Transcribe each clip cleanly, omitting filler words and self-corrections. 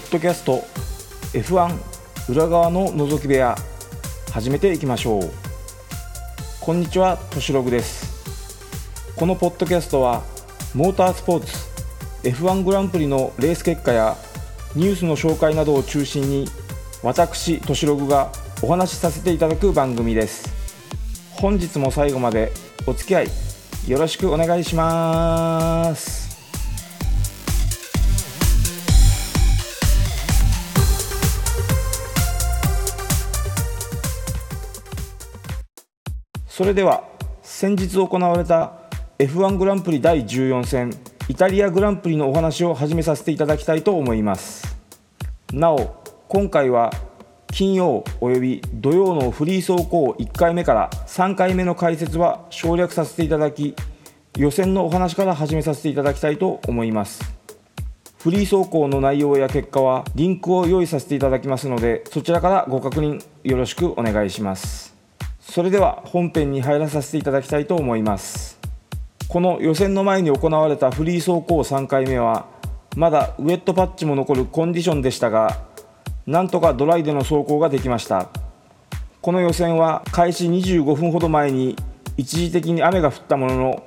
ポッドキャスト F1 裏側の覗き部屋、始めていきましょう。こんにちは、としログです。このポッドキャストはモータースポーツ F1 グランプリのレース結果やニュースの紹介などを中心に、私としログがお話しさせていただく番組です。本日も最後までお付き合いよろしくお願いします。それでは、先日行われた F1 グランプリ第14戦イタリアグランプリのお話を始めさせていただきたいと思います。なお、今回は金曜および土曜のフリー走行1回目から3回目の解説は省略させていただき、予選のお話から始めさせていただきたいと思います。フリー走行の内容や結果はリンクを用意させていただきますので、そちらからご確認よろしくお願いします。それでは本編に入らさせていただきたいと思います。この予選の前に行われたフリー走行3回目はまだウェットパッチも残るコンディションでしたが、なんとかドライでの走行ができました。この予選は開始25分ほど前に一時的に雨が降ったものの、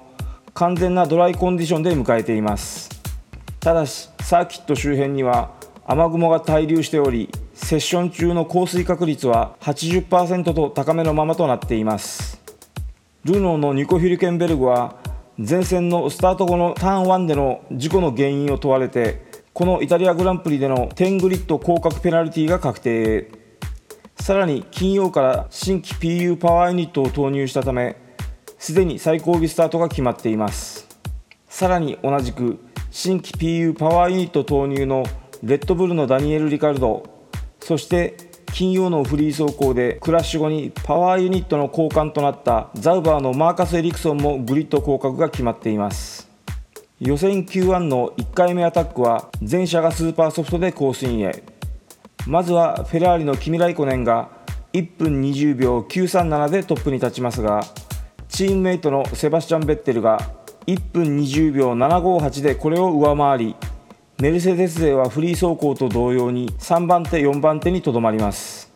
完全なドライコンディションで迎えています。ただし、サーキット周辺には雨雲が滞留しており、セッション中の降水確率は 80% と高めのままとなっています。ルノーのニコ・ヒュルケンベルグは前線のスタート後のターン1での事故の原因を問われて、このイタリアグランプリでの10グリッド降格ペナルティが確定。さらに金曜から新規 PU パワーユニットを投入したため、すでに最後尾スタートが決まっています。さらに同じく新規 PU パワーユニット投入のレッドブルのダニエル・リカルド、そして金曜のフリー走行でクラッシュ後にパワーユニットの交換となったザウバーのマーカス・エリクソンもグリッド降格が決まっています。予選 Q1 の1回目アタックは全車がスーパーソフトでコースインへ。まずはフェラーリのキミ・ライコネンが1分20秒937でトップに立ちますが、チームメイトのセバスチャン・ベッテルが1分20秒758でこれを上回り、メルセデス勢はフリー走行と同様に3番手4番手にとどまります。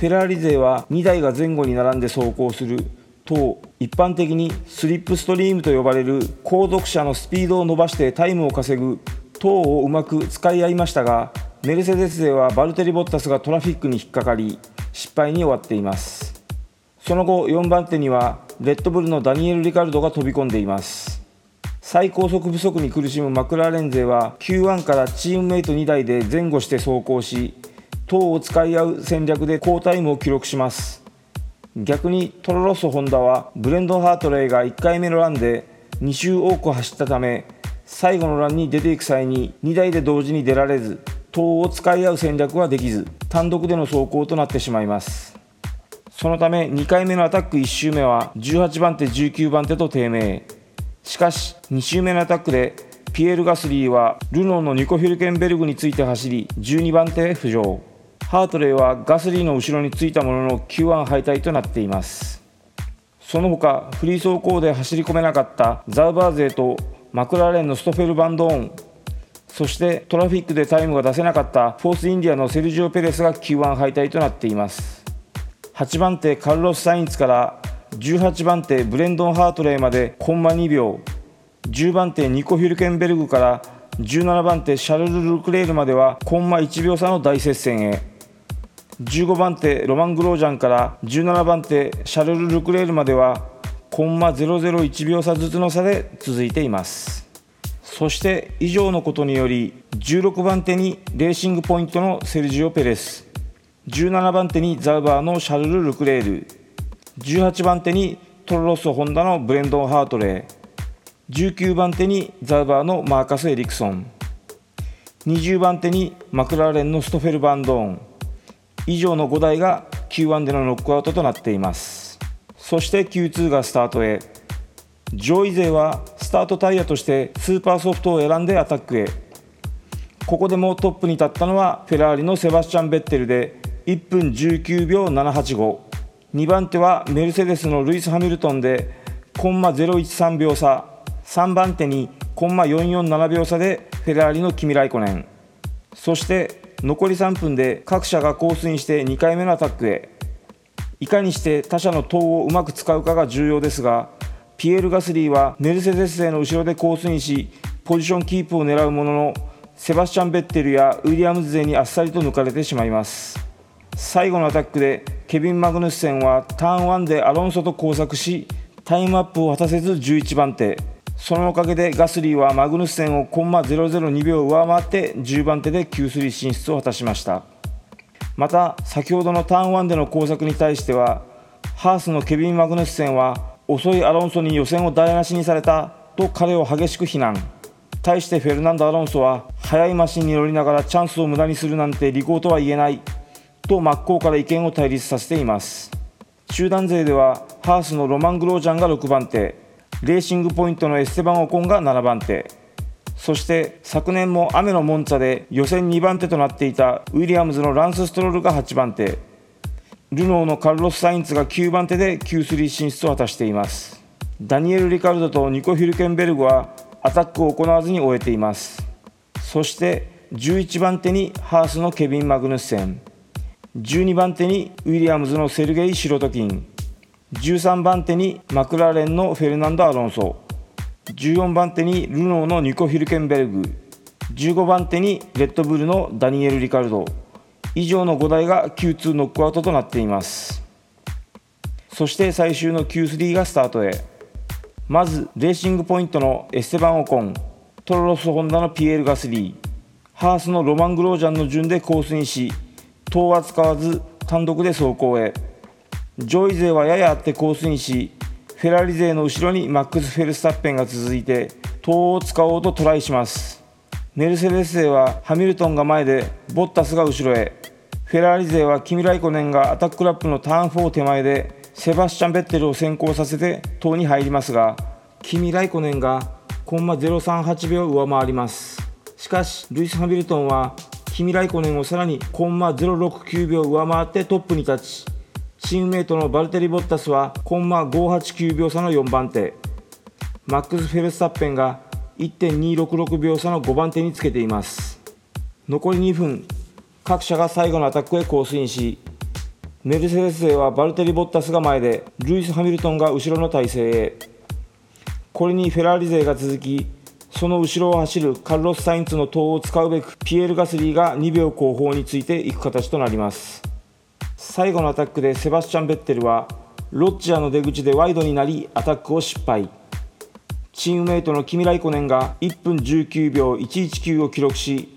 フェラーリ勢は2台が前後に並んで走行する等、一般的にスリップストリームと呼ばれる後続車のスピードを伸ばしてタイムを稼ぐ等をうまく使い合いましたが、メルセデス勢はバルテリ・ボッタスがトラフィックに引っかかり失敗に終わっています。その後4番手にはレッドブルのダニエル・リカルドが飛び込んでいます。最高速不足に苦しむマクラーレン勢は Q1 からチームメイト2台で前後して走行し、等を使い合う戦略で好タイムを記録します。逆にトロロッソホンダはブレンドン・ハートレイが1回目のランで2周多く走ったため、最後のランに出ていく際に2台で同時に出られず、等を使い合う戦略はできず、単独での走行となってしまいます。そのため2回目のアタック1周目は18番手19番手と低迷。しかし2周目のアタックでピエール・ガスリーはルノーのニコ・ヒュルケンベルグについて走り、12番手へ浮上。ハートレイはガスリーの後ろについたものの Q1 敗退となっています。その他フリー走行で走り込めなかったザウバー勢とマクラーレンのストフェル・バンドーン、そしてトラフィックでタイムが出せなかったフォースインディアのセルジオ・ペレスが Q1 敗退となっています。8番手カルロス・サインツから18番手ブレンドン・ハートレイまでコンマ2秒、10番手ニコ・ヒュルケンベルグから17番手シャルル・ルクレールまではコンマ1秒差の大接戦へ。15番手ロマン・グロージャンから17番手シャルル・ルクレールまではコンマ001秒差ずつの差で続いています。そして以上のことにより、16番手にレーシングポイントのセルジオ・ペレス、17番手にザウバーのシャルル・ルクレール、18番手にトロロッソホンダのブレンドン・ハートレイ、19番手にザウバーのマーカス・エリクソン、20番手にマクラーレンのストフェル・バンドーン、以上の5台が Q1 でのノックアウトとなっています。そして Q2 がスタートへ。上位勢はスタートタイヤとしてスーパーソフトを選んでアタックへ。ここでもトップに立ったのはフェラーリのセバスチャン・ベッテルで1分19秒785、2番手はメルセデスのルイス・ハミルトンでコンマ013秒差、3番手にコンマ447秒差でフェラーリのキミ・ライコネン、そして残り3分で各社がコースインして2回目のアタックへ。いかにして他社の塔をうまく使うかが重要ですが、ピエール・ガスリーはメルセデス勢の後ろでコースインしポジションキープを狙うものの、セバスチャン・ベッテルやウィリアムズ勢にあっさりと抜かれてしまいます。最後のアタックでケビン・マグヌッセンはターン1でアロンソと交錯しタイムアップを果たせず11番手。そのおかげでガスリーはマグヌッセンをコンマ002秒上回って10番手で Q3 進出を果たしました。また先ほどのターン1での交錯に対してはハースのケビン・マグヌッセンは遅いアロンソに予選を台無しにされたと彼を激しく非難。対してフェルナンド・アロンソは速いマシンに乗りながらチャンスを無駄にするなんて利口とは言えないと真っ向から意見を対立させています。集団勢ではハースのロマン・グロージャンが6番手、レーシングポイントのエステバン・オコンが7番手、そして昨年も雨のモンツァで予選2番手となっていたウィリアムズのランス・ストロールが8番手、ルノーのカルロス・サインツが9番手で Q3 進出を果たしています。ダニエル・リカルドとニコ・ヒルケンベルグはアタックを行わずに終えています。そして11番手にハースのケビン・マグヌッセン、12番手にウィリアムズのセルゲイ・シロトキン、13番手にマクラーレンのフェルナンド・アロンソ、14番手にルノーのニコ・ヒルケンベルグ、15番手にレッドブルのダニエル・リカルド、以上の5台が Q2 ノックアウトとなっています。そして最終の Q3 がスタートへ。まずレーシングポイントのエステバン・オコン、トロロス・ホンダのピエール・ガスリー、ハースのロマン・グロージャンの順でコースインし塔は使わず単独で走行へ。上位勢はややあってコースインしフェラーリ勢の後ろにマックス・フェルスタッペンが続いて塔を使おうとトライします。メルセデス勢はハミルトンが前でボッタスが後ろへ。フェラーリ勢はキミ・ライコネンがアタックラップのターン4手前でセバスチャン・ベッテルを先行させて塔に入りますが、キミ・ライコネンがコンマ038秒上回ります。しかしルイス・ハミルトンはキミ・ライコネンをさらにコンマ069秒上回ってトップに立ち、チームメイトのバルテリ・ボッタスはコンマ589秒差の4番手、マックス・フェルスタッペンが 1.266 秒差の5番手につけています。残り2分、各社が最後のアタックへコースインし、メルセデス勢はバルテリ・ボッタスが前でルイス・ハミルトンが後ろの体勢へ。これにフェラーリ勢が続き、その後ろを走るカルロス・サインツの塔を使うべくピエール・ガスリーが2秒後方についていく形となります。最後のアタックでセバスチャン・ベッテルはロッジャーの出口でワイドになりアタックを失敗。チームメイトのキミ・ライコネンが1分19秒119を記録し、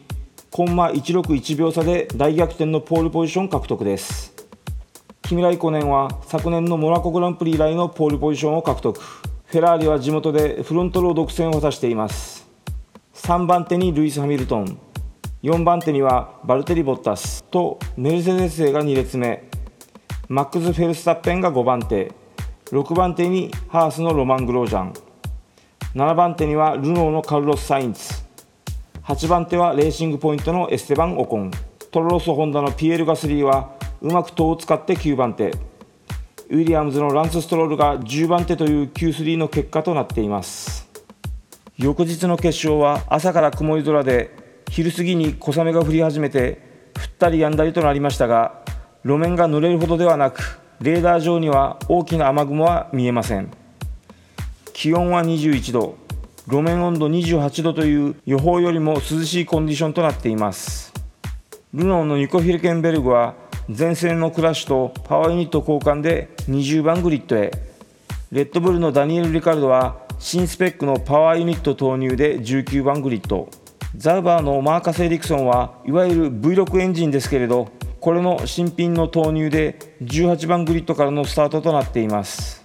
コンマ161秒差で大逆転のポールポジション獲得です。キミ・ライコネンは昨年のモナコグランプリ以来のポールポジションを獲得。フェラーリは地元でフロントロー独占を果たしています。3番手にルイス・ハミルトン、4番手にはバルテリ・ボッタスとメルセデス勢が2列目、マックス・フェルスタッペンが5番手、6番手にハースのロマン・グロージャン、7番手にはルノーのカルロス・サインツ、8番手はレーシングポイントのエステバン・オコン、トロロス・ホンダのピエール・ガスリーはうまく塔を使って9番手、ウィリアムズのランス・ストロールが10番手という Q3 の結果となっています。翌日の決勝は朝から曇り空で昼過ぎに小雨が降り始めて降ったりやんだりとなりましたが、路面が濡れるほどではなくレーダー上には大きな雨雲は見えません。気温は21度、路面温度28度という予報よりも涼しいコンディションとなっています。ルノーのニコ・ヒルケンベルグは前線のクラッシュとパワーユニット交換で20番グリッドへ。レッドブルのダニエル・リカルドは新スペックのパワーユニット投入で19番グリッド、ザウバーのマーカス・エリクソンはいわゆる V6 エンジンですけれど、これの新品の投入で18番グリッドからのスタートとなっています。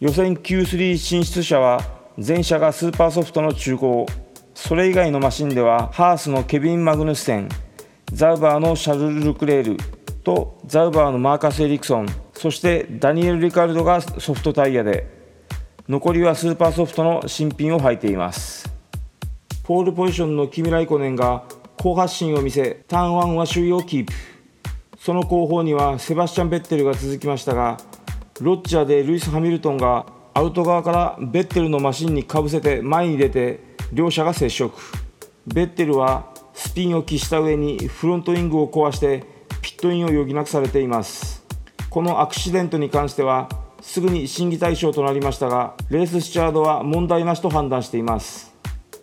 予選 Q3 進出者は全車がスーパーソフトの中古、それ以外のマシンではハースのケビン・マグヌッセン、ザウバーのシャルル・ルクレールとザウバーのマーカス・エリクソン、そしてダニエル・リカルドがソフトタイヤで、残りはスーパーソフトの新品を履いています。ポールポジションのキミ・ライコネンが好発進を見せ、ターン1は首位をキープ。その後方にはセバスチャン・ベッテルが続きましたが、ロッジャーでルイス・ハミルトンがアウト側からベッテルのマシンにかぶせて前に出て両者が接触。ベッテルはスピンを期した上にフロントウィングを壊してピットインを余儀なくされています。このアクシデントに関してはすぐに審議対象となりましたが、レーススチャードは問題なしと判断しています。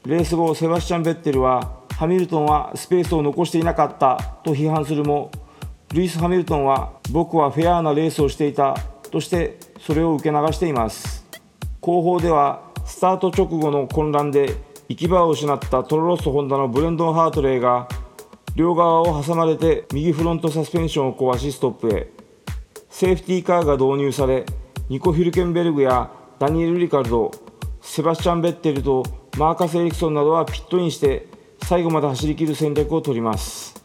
レース後、セバスチャン・ベッテルはハミルトンはスペースを残していなかったと批判するも、ルイス・ハミルトンは僕はフェアなレースをしていたとしてそれを受け流しています。後方ではスタート直後の混乱で行き場を失ったトロロッソホンダのブレンドン・ハートレイが両側を挟まれて右フロントサスペンションを壊しストップへ。セーフティーカーが導入され、ニコ・ヒルケンベルグやダニエル・リカルド、セバスチャン・ベッテルとマーカス・エリクソンなどはピットインして最後まで走り切る戦略を取ります。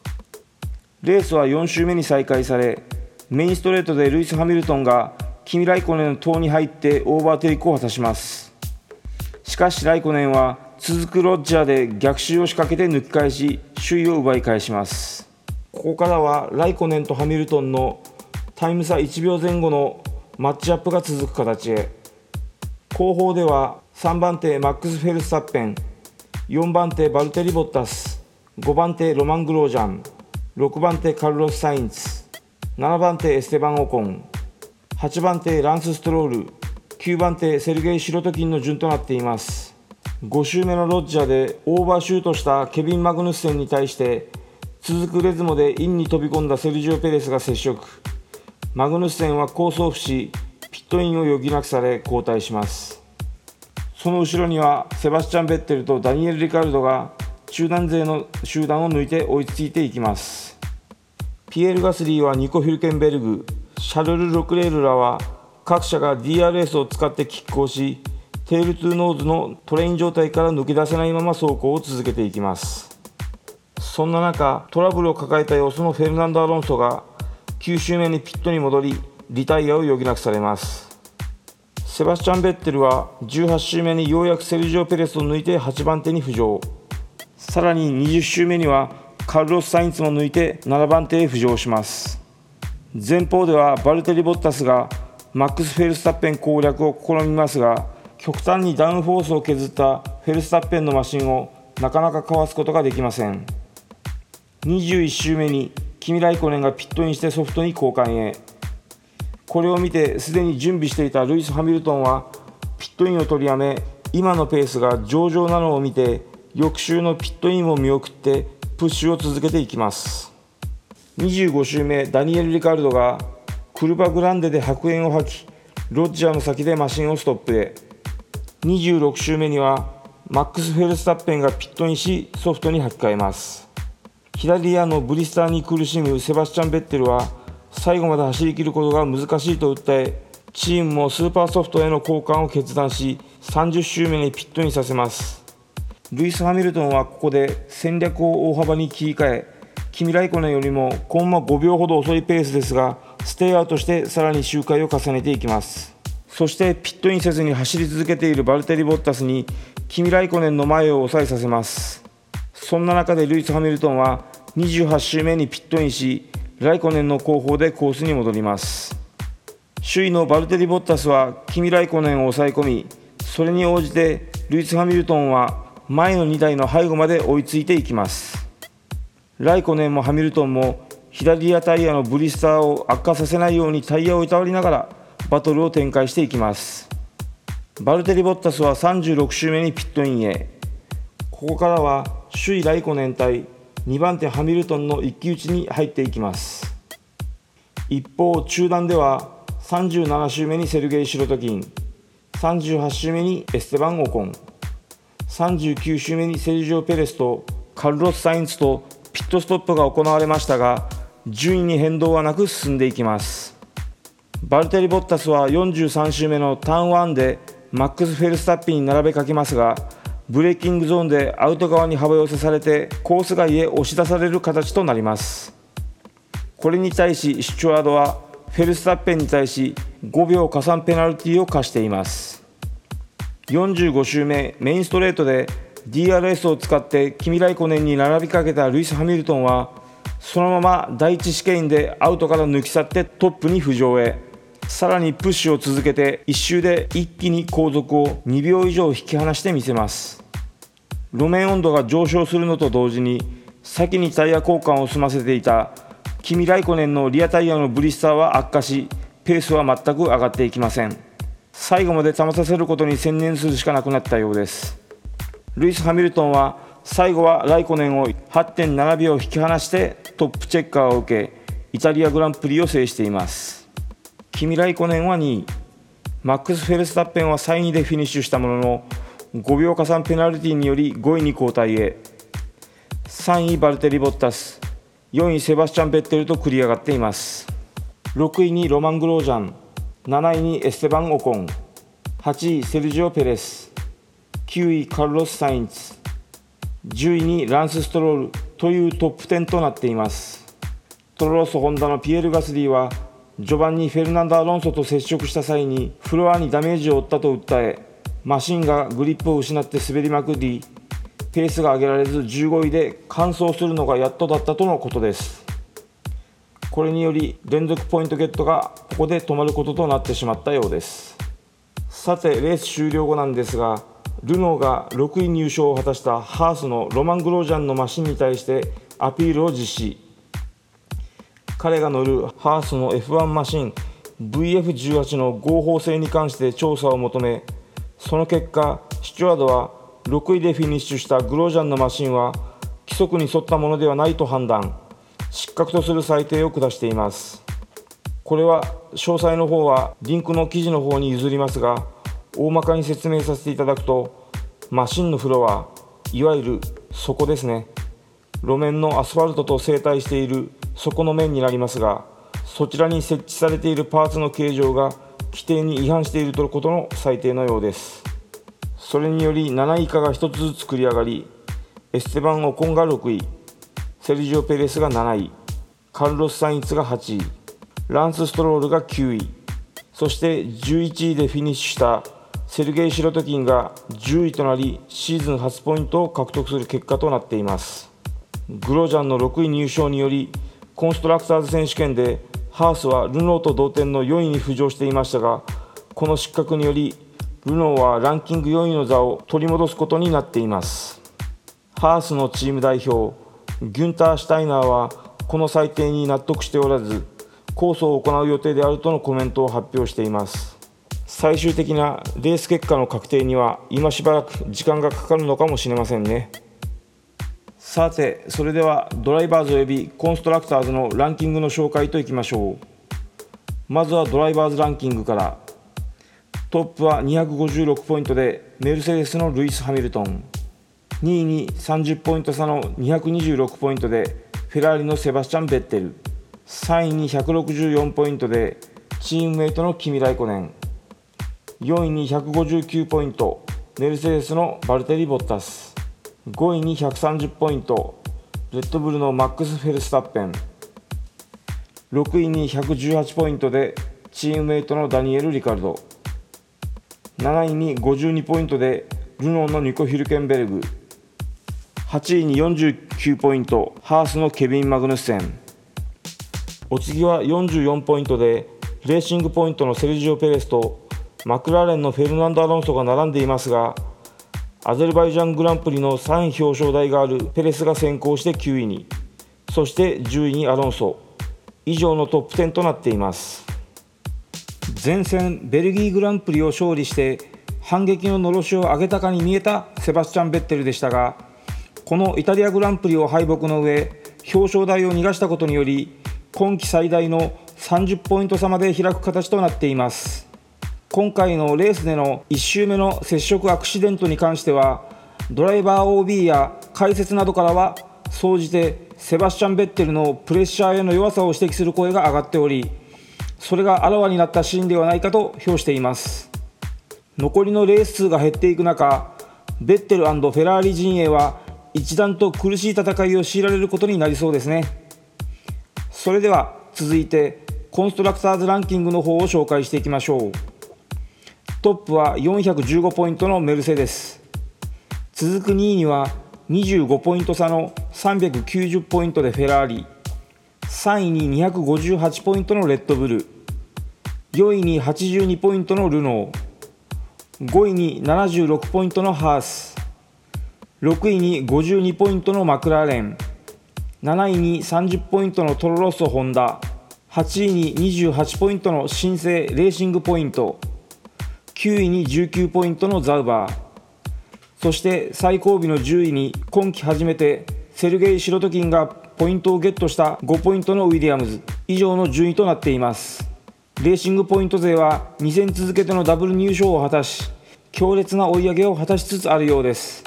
レースは4周目に再開され、メインストレートでルイス・ハミルトンがキミ・ライコネンの塔に入ってオーバーテイクを果たします。しかしライコネンは続くロッジャーで逆襲を仕掛けて抜き返し、首位を奪い返します。ここからはライコネンとハミルトンのタイム差1秒前後のマッチアップが続く形へ。後方では3番手マックス・フェルスタッペン、4番手バルテリ・ボッタス、5番手ロマン・グロージャン、6番手カルロス・サインツ、7番手エステバン・オコン、8番手ランス・ストロール、9番手セルゲイ・シロトキンの順となっています。5周目のロッジャーでオーバーシュートしたケビン・マグヌスセンに対して続くレズモでインに飛び込んだセルジオ・ペレスが接触。マグヌスセンはコースオフし、ピットインを余儀なくされ交代します。その後ろにはセバスチャン・ベッテルとダニエル・リカルドが中団勢の集団を抜いて追いついていきます。ピエール・ガスリーはニコ・ヒルケンベルグ、シャルル・ロクレールらは各社が DRS を使って拮抗し、テール・トゥ・ノーズのトレイン状態から抜け出せないまま走行を続けていきます。そんな中、トラブルを抱えた様子のフェルナンド・アロンソが9周目にピットに戻り、リタイアを余儀なくされます。セバスチャン・ベッテルは18周目にようやくセルジオ・ペレスを抜いて8番手に浮上、さらに20周目にはカルロス・サインツも抜いて7番手へ浮上します。前方ではバルテリ・ボッタスがマックス・フェルスタッペン攻略を試みますが、極端にダウンフォースを削ったフェルスタッペンのマシンをなかなかかわすことができません。21周目にキミ・ライコネンがピットインしてソフトに交換へ。これを見てすでに準備していたルイス・ハミルトンはピットインを取りやめ、今のペースが上々なのを見て翌週のピットインを見送ってプッシュを続けていきます。25周目、ダニエル・リカルドがクルバグランデで白煙を吐き、ロッジャーの先でマシンをストップへ。26周目にはマックス・フェルスタッペンがピットインしソフトに履き替えます。左エアのブリスターに苦しむセバスチャン・ベッテルは最後まで走り切ることが難しいと訴え、チームもスーパーソフトへの交換を決断し、30周目にピットインさせます。ルイス・ハミルトンはここで戦略を大幅に切り替え、キミ・ライコネンよりもコンマ5秒ほど遅いペースですが、ステイアウトしてさらに周回を重ねていきます。そしてピットインせずに走り続けているバルテリ・ボッタスにキミ・ライコネンの前を抑えさせます。そんな中でルイス・ハミルトンは28周目にピットインし、ライコネンの後方でコースに戻ります。首位のバルテリ・ボッタスはキミ・ライコネンを抑え込み、それに応じてルイス・ハミルトンは前の2台の背後まで追いついていきます。ライコネンもハミルトンも左リアタイヤのブリスターを悪化させないようにタイヤをいたわりながらバトルを展開していきます。バルテリ・ボッタスは36周目にピットインへ。ここからは首位ライコネン対2番手ハミルトンの一騎打ちに入っていきます。一方、中段では37周目にセルゲイ・シロトキン、38周目にエステバン・オコン、39周目にセルジオ・ペレスとカルロス・サインツとピットストップが行われましたが、順位に変動はなく進んでいきます。バルテリ・ボッタスは43周目のターン1でマックス・フェルスタッペンに並べかけますが、ブレーキングゾーンでアウト側に幅寄せされてコース外へ押し出される形となります。これに対しスチュワードはフェルスタッペンに対し5秒加算ペナルティを課しています。45周目、メインストレートで DRS を使ってキミ・ライコネンに並びかけたルイス・ハミルトンはそのまま第一試験でアウトから抜き去ってトップに浮上へ。さらにプッシュを続けて1周で一気に後続を2秒以上引き離してみせます。路面温度が上昇するのと同時に先にタイヤ交換を済ませていたキミ・ライコネンのリアタイヤのブリスターは悪化し、ペースは全く上がっていきません。最後まで保たせることに専念するしかなくなったようです。ルイス・ハミルトンは最後はライコネンを 8.7 秒引き離してトップチェッカーを受け、イタリアグランプリを制しています。キミ・ライコネンは2位、マックス・フェルスタッペンは3位でフィニッシュしたものの、5秒加算ペナルティにより5位に後退へ。3位バルテリ・ボッタス、4位セバスチャン・ベッテルと繰り上がっています。6位にロマン・グロージャン、7位にエステバン・オコン、8位セルジオ・ペレス、9位カルロス・サインツ、10位にランス・ストロールというトップ10となっています。トロロッソ・ホンダのピエール・ガスリーは序盤にフェルナンド・アロンソと接触した際にフロアにダメージを負ったと訴え、マシンがグリップを失って滑りまくり、ペースが上げられず15位で完走するのがやっとだったとのことです。これにより連続ポイントゲットがここで止まることとなってしまったようです。さて、レース終了後なんですが、ルノーが6位入賞を果たしたハースのロマン・グロージャンのマシンに対してアピールを実施。彼が乗るハースの F1 マシン VF18 の合法性に関して調査を求め、その結果スチュワードは6位でフィニッシュしたグロージャンのマシンは規則に沿ったものではないと判断、失格とする裁定を下しています。これは詳細の方はリンクの記事の方に譲りますが、大まかに説明させていただくと、マシンのフロア、いわゆる底ですね、路面のアスファルトと整体している底の面になりますが、そちらに設置されているパーツの形状が規定に違反しているということの裁定のようです。それにより7位以下が1つずつ繰り上がり、エステバン・オコンが6位、セルジオ・ペレスが7位、カルロス・サインツが8位、ランス・ストロールが9位、そして11位でフィニッシュしたセルゲイ・シロトキンが10位となり、シーズン初ポイントを獲得する結果となっています。グロージャンの6位入賞により、コンストラクターズ選手権でハースはルノーと同点の4位に浮上していましたが、この失格によりルノーはランキング4位の座を取り戻すことになっています。ハースのチーム代表ギュンター・シュタイナーはこの裁定に納得しておらず、控訴を行う予定であるとのコメントを発表しています。最終的なレース結果の確定には今しばらく時間がかかるのかもしれませんね。さて、それではドライバーズおよびコンストラクターズのランキングの紹介といきましょう。まずはドライバーズランキングから。トップは256ポイントでメルセデスのルイス・ハミルトン、2位に30ポイント差の226ポイントでフェラーリのセバスチャン・ベッテル、3位に164ポイントでチームメイトのキミ・ライコネン、4位に159ポイント、メルセデスのバルテリ・ボッタス、5位に130ポイント、レッドブルのマックス・フェルスタッペン、6位に118ポイントでチームメイトのダニエル・リカルド、7位に52ポイントでルノーのニコ・ヒルケンベルグ、8位に49ポイント、ハースのケビン・マグヌッセン、お次は44ポイントでレーシングポイントのセルジオ・ペレスとマクラーレンのフェルナンド・アロンソが並んでいますが、アゼルバイジャングランプリの3位表彰台があるペレスが先行して9位に、そして10位にアロンソ、以上のトップ10となっています。前線ベルギーグランプリを勝利して反撃ののろしを上げたかに見えたセバスチャン・ベッテルでしたが、このイタリアグランプリを敗北の上、表彰台を逃がしたことにより今季最大の30ポイント差まで開く形となっています。今回のレースでの1周目の接触アクシデントに関しては、ドライバー OB や解説などからは総じてセバスチャン・ベッテルのプレッシャーへの弱さを指摘する声が上がっており、それがあらわになったシーンではないかと評しています。残りのレース数が減っていく中、ベッテル&フェラーリ陣営は一段と苦しい戦いを強いられることになりそうですね。それでは続いてコンストラクターズランキングの方を紹介していきましょう。トップは415ポイントのメルセデス、続く2位には25ポイント差の390ポイントでフェラーリ、3位に258ポイントのレッドブル、4位に82ポイントのルノー、5位に76ポイントのハース、6位に52ポイントのマクラーレン、7位に30ポイントのトロロッソホンダ、8位に28ポイントの新生レーシングポイント、9位に19ポイントのザウバー、そして最後尾の10位に今季初めてセルゲイ・シロトキンがポイントをゲットした5ポイントのウィリアムズ、以上の順位となっています。レーシングポイント勢は2戦続けてのダブル入賞を果たし、強烈な追い上げを果たしつつあるようです。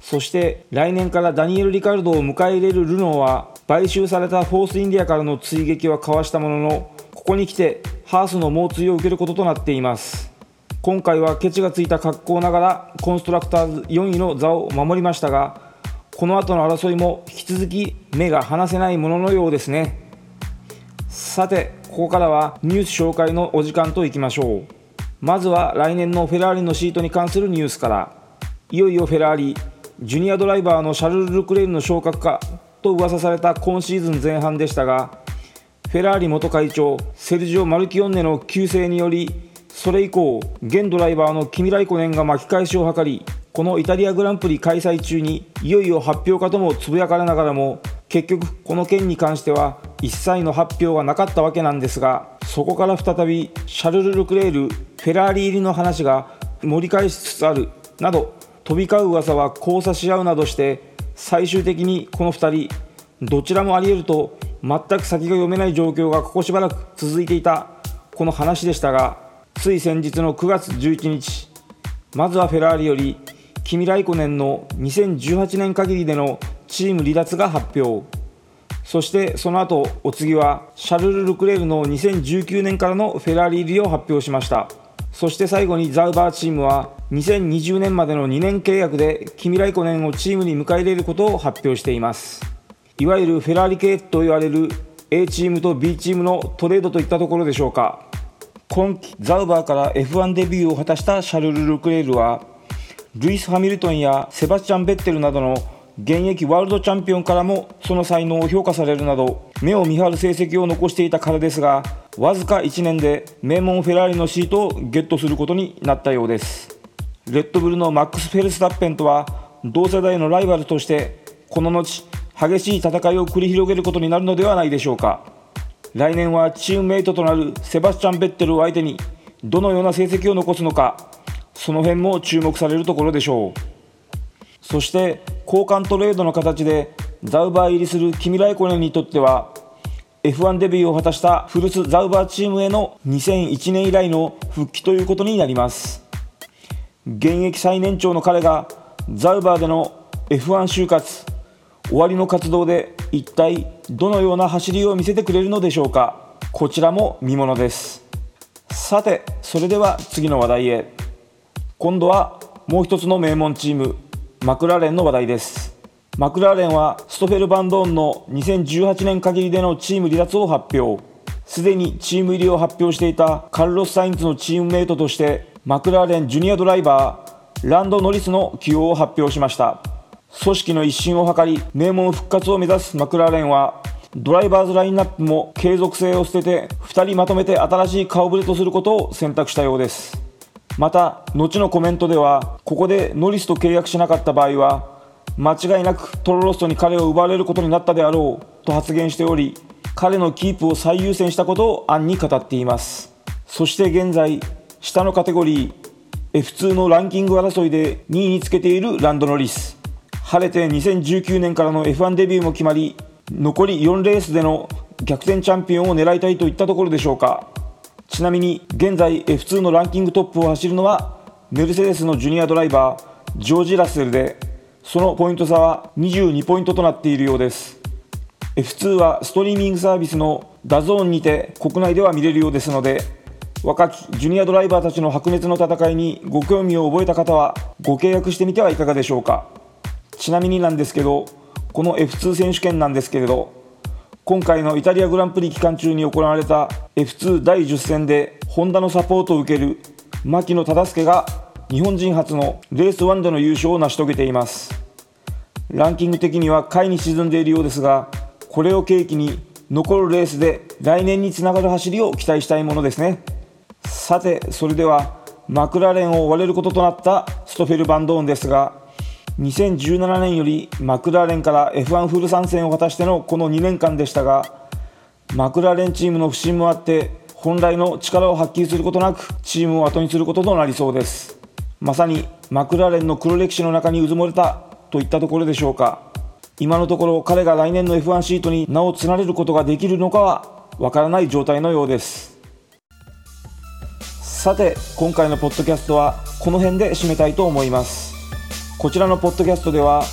そして来年からダニエル・リカルドを迎え入れるルノーは、買収されたフォースインディアからの追撃はかわしたものの、ここに来てハースの猛追を受けることとなっています。今回はケチがついた格好ながらコンストラクターズ4位の座を守りましたが、この後の争いも引き続き目が離せないもののようですね。さて、ここからはニュース紹介のお時間といきましょう。まずは来年のフェラーリのシートに関するニュースから。いよいよフェラーリ、ジュニアドライバーのシャルル・ルクレールの昇格かと噂された今シーズン前半でしたが、フェラーリ元会長セルジオ・マルキオンネの急逝により、それ以降現ドライバーのキミ・ライコネンが巻き返しを図り、このイタリアグランプリ開催中にいよいよ発表かともつぶやかれながらも、結局この件に関しては一切の発表がなかったわけなんですが、そこから再びシャルル・ルクレールフェラーリ入りの話が盛り返しつつあるなど、飛び交う噂は交差し合うなどして、最終的にこの2人どちらもあり得ると、全く先が読めない状況がここしばらく続いていたこの話でしたが、つい先日の9月11日、まずはフェラーリよりキミ・ライコネンの2018年限りでのチーム離脱が発表。そしてその後、お次はシャルル・ルクレールの2019年からのフェラーリ入りを発表しました。そして最後にザウバーチームは2020年までの2年契約でキミ・ライコネンをチームに迎え入れることを発表しています。いわゆるフェラーリ系と言われる A チームと B チームのトレードといったところでしょうか。今季ザウバーから F1 デビューを果たしたシャルル・ルクレールは、ルイス・ハミルトンやセバスチャン・ベッテルなどの現役ワールドチャンピオンからもその才能を評価されるなど、目を見張る成績を残していたからですが、わずか1年で名門フェラーリのシートをゲットすることになったようです。レッドブルのマックス・フェルスタッペンとは同世代のライバルとして、この後激しい戦いを繰り広げることになるのではないでしょうか。来年はチームメイトとなるセバスチャン・ベッテルを相手にどのような成績を残すのか、その辺も注目されるところでしょう。そして交換トレードの形でザウバー入りするキミ・ライコネンにとっては、 F1 デビューを果たした古巣ザウバーチームへの2001年以来の復帰ということになります。現役最年長の彼がザウバーでの F1 就活終わりの活動で、一体どのような走りを見せてくれるのでしょうか。こちらも見ものです。さて、それでは次の話題へ。今度はもう一つの名門チーム、マクラーレンの話題です。マクラーレンはストフェル・バンドーンの2018年限りでのチーム離脱を発表。すでにチーム入りを発表していたカルロス・サインズのチームメイトとして、マクラーレンジュニアドライバーランド・ノリスの起用を発表しました。組織の一新を図り名門復活を目指すマクラーレンは、ドライバーズラインナップも継続性を捨てて2人まとめて新しい顔ぶれとすることを選択したようです。また後のコメントでは、ここでノリスと契約しなかった場合は間違いなくトロロッソに彼を奪われることになったであろうと発言しており、彼のキープを最優先したことを暗に語っています。そして現在下のカテゴリー F2 のランキング争いで2位につけているランド・ノリス、晴れて2019年からの F1 デビューも決まり、残り4レースでの逆転チャンピオンを狙いたいといったところでしょうか。ちなみに現在 F2 のランキングトップを走るのはメルセデスのジュニアドライバージョージ・ラッセルで、そのポイント差は22ポイントとなっているようです。 F2 はストリーミングサービスのダゾーンにて国内では見れるようですので、若きジュニアドライバーたちの白熱の戦いにご興味を覚えた方はご契約してみてはいかがでしょうか。ちなみになんですけど、この F2 選手権なんですけれど、今回のイタリアグランプリ期間中に行われた F2 第10戦でホンダのサポートを受ける牧野忠介が日本人初のレース1での優勝を成し遂げています。ランキング的には下位に沈んでいるようですが、これを契機に残るレースで来年につながる走りを期待したいものですね。さて、それではマクラーレンを追われることとなったストフェル・バンドーンですが、2017年よりマクラーレンから F1 フル参戦を果たしてのこの2年間でしたが、マクラーレンチームの不振もあって本来の力を発揮することなくチームを後にすることとなりそうです。まさにマクラーレンの黒歴史の中にうずもれたといったところでしょうか。今のところ彼が来年の F1 シートに名を連ねることができるのかはわからない状態のようです。さて、今回のポッドキャストはこの辺で締めたいと思います。こちらのポッドキャストでは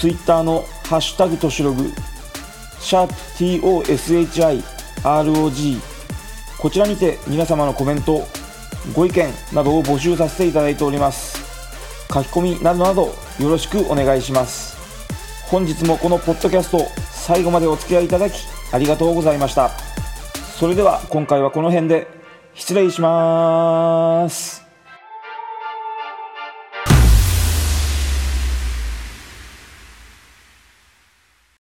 Twitter のハッシュタグとしログ、#TOSHIROG、 こちらにて皆様のコメント、ご意見などを募集させていただいております。書き込みなどなどよろしくお願いします。本日もこのポッドキャスト最後までお付き合いいただきありがとうございました。それでは今回はこの辺で失礼します。